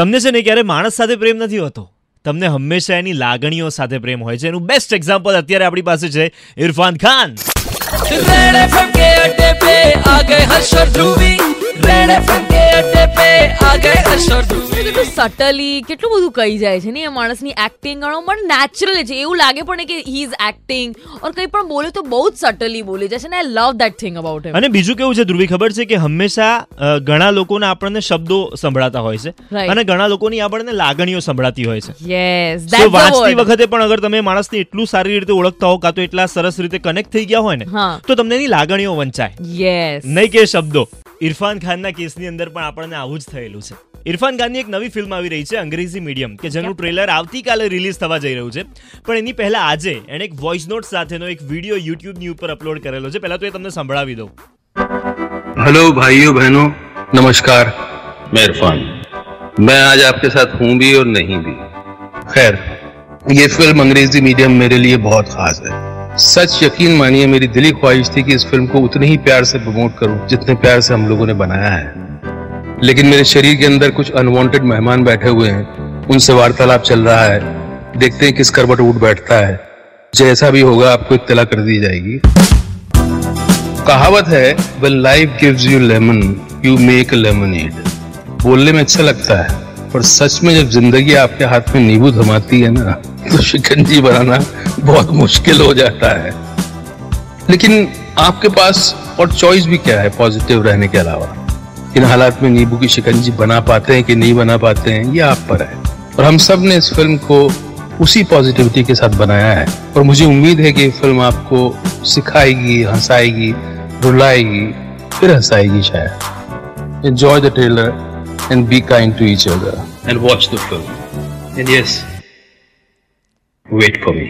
तमने से नहीं कह रहे मानस साथे प्रेम नहीं होता, तमने हमेशा एनी लागणियों साथे प्रेम होय छे। एनु बेस्ट एक्जाम्पल अत्यारे आपणी पासे छे इरफान खान। सटली કેટલું બધું કહી જાય છે ને એ માણસની એક્ટિંગ ગણો પણ નેચરલ છે, એવું લાગે પણ કે હી ઇઝ એક્ટિંગ ઓર કંઈ પણ બોલે તો બહુ જ સટલી બોલે છે અને I love that thing about him. અને બીજું કેવું છે ધ્રુવી ખબર છે કે હંમેશા ઘણા લોકોને આપણને શબ્દો સંભળાતા હોય છે અને ઘણા લોકોની આપણને લાગણીઓ સંભળાતી હોય છે। યસ ધેટ વાંચતી વખતે પણ અગર તમે માણસને એટલું સારી રીતે ઓળખતા હો કા તો એટલા સરસ રીતે કનેક્ટ થઈ ગયા હોય ને તો તમને એની લાગણીઓ વંચાય, યસ નહીં કે શબ્દો। इरफान खान ना केस नी अंदर पण आपणने आवुज थयेलुं छे। इरफान खान की एक नवी फिल्म आ रही है अंग्रेजी मीडियम के जेनु ट्रेलर आवती काले रिलीज थवा जई रह्युं छे, पण एनी पहेला आजे एणे एक वॉइस नोट साथेनो एक विडियो यूट्यूब नी उपर अपलोड करेलो छे। पहेला तो ए तमने संभळावी दऊं। हेलो भाइयों बहनों नमस्कार, मैं इरफान, मैं आज आपके साथ हूं भी और नहीं भी। खैर ये फिल्म अंग्रेजी मीडियम मेरे लिए बहुत खास है। सच यकीन मानिए मेरी दिली ख्वाहिश थी कि इस फिल्म को उतने ही प्यार से प्रमोट करूं जितने प्यार से हम लोगों ने बनाया है, लेकिन मेरे शरीर के अंदर कुछ अनवांटेड मेहमान बैठे हुए हैं, उनसे वार्तालाप चल रहा है, देखते हैं किस करवट उठ बैठता है। जैसा भी होगा आपको इत्तला कर दी जाएगी। कहावत है when life gives you lemon you make lemonade. बोलने में अच्छा लगता है पर सच में जब जिंदगी आपके हाथ में नींबू थमाती है ना तो शिकंजी बनाना बहुत मुश्किल हो जाता है। लेकिन आपके पास और चॉइस भी क्या है पॉजिटिव रहने के अलावा। इन हालात में नींबू की शिकंजी बना पाते हैं कि नहीं बना पाते हैं ये आप पर है, और हम सब ने इस फिल्म को उसी पॉजिटिविटी के साथ बनाया है। और मुझे उम्मीद है कि ये फिल्म आपको सिखाएगी, हंसाएगी, रुलाएगी, फिर हंसाएगी शायद। Enjoy the trailer and be kind to each other and watch the film and yes wait for me,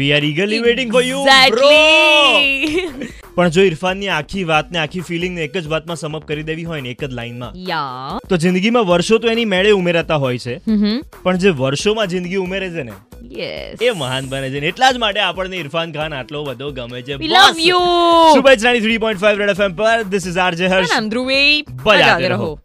we are eagerly waiting for you exactly. bro પણ જો ઇરફાન ની આખી વાત ને આખી ફિલિંગ ને એક જ વાતમાં સમ અપ કરી દેવી હોય ને એક જ લાઈન માં યા તો જિંદગીમાં વર્ષો તો એની મેળે ઉમેરાતા હોય છે, પણ જે વર્ષોમાં જિંદગી ઉમેરે છે ને યસ એ મહાન બને છે ને એટલા જ માટે આપણને ઇરફાન ખાન આટલો બધો ગમે છે। we love you super 93.5 red fm પર this is rj harsh and i'm dhruvi bajate raho।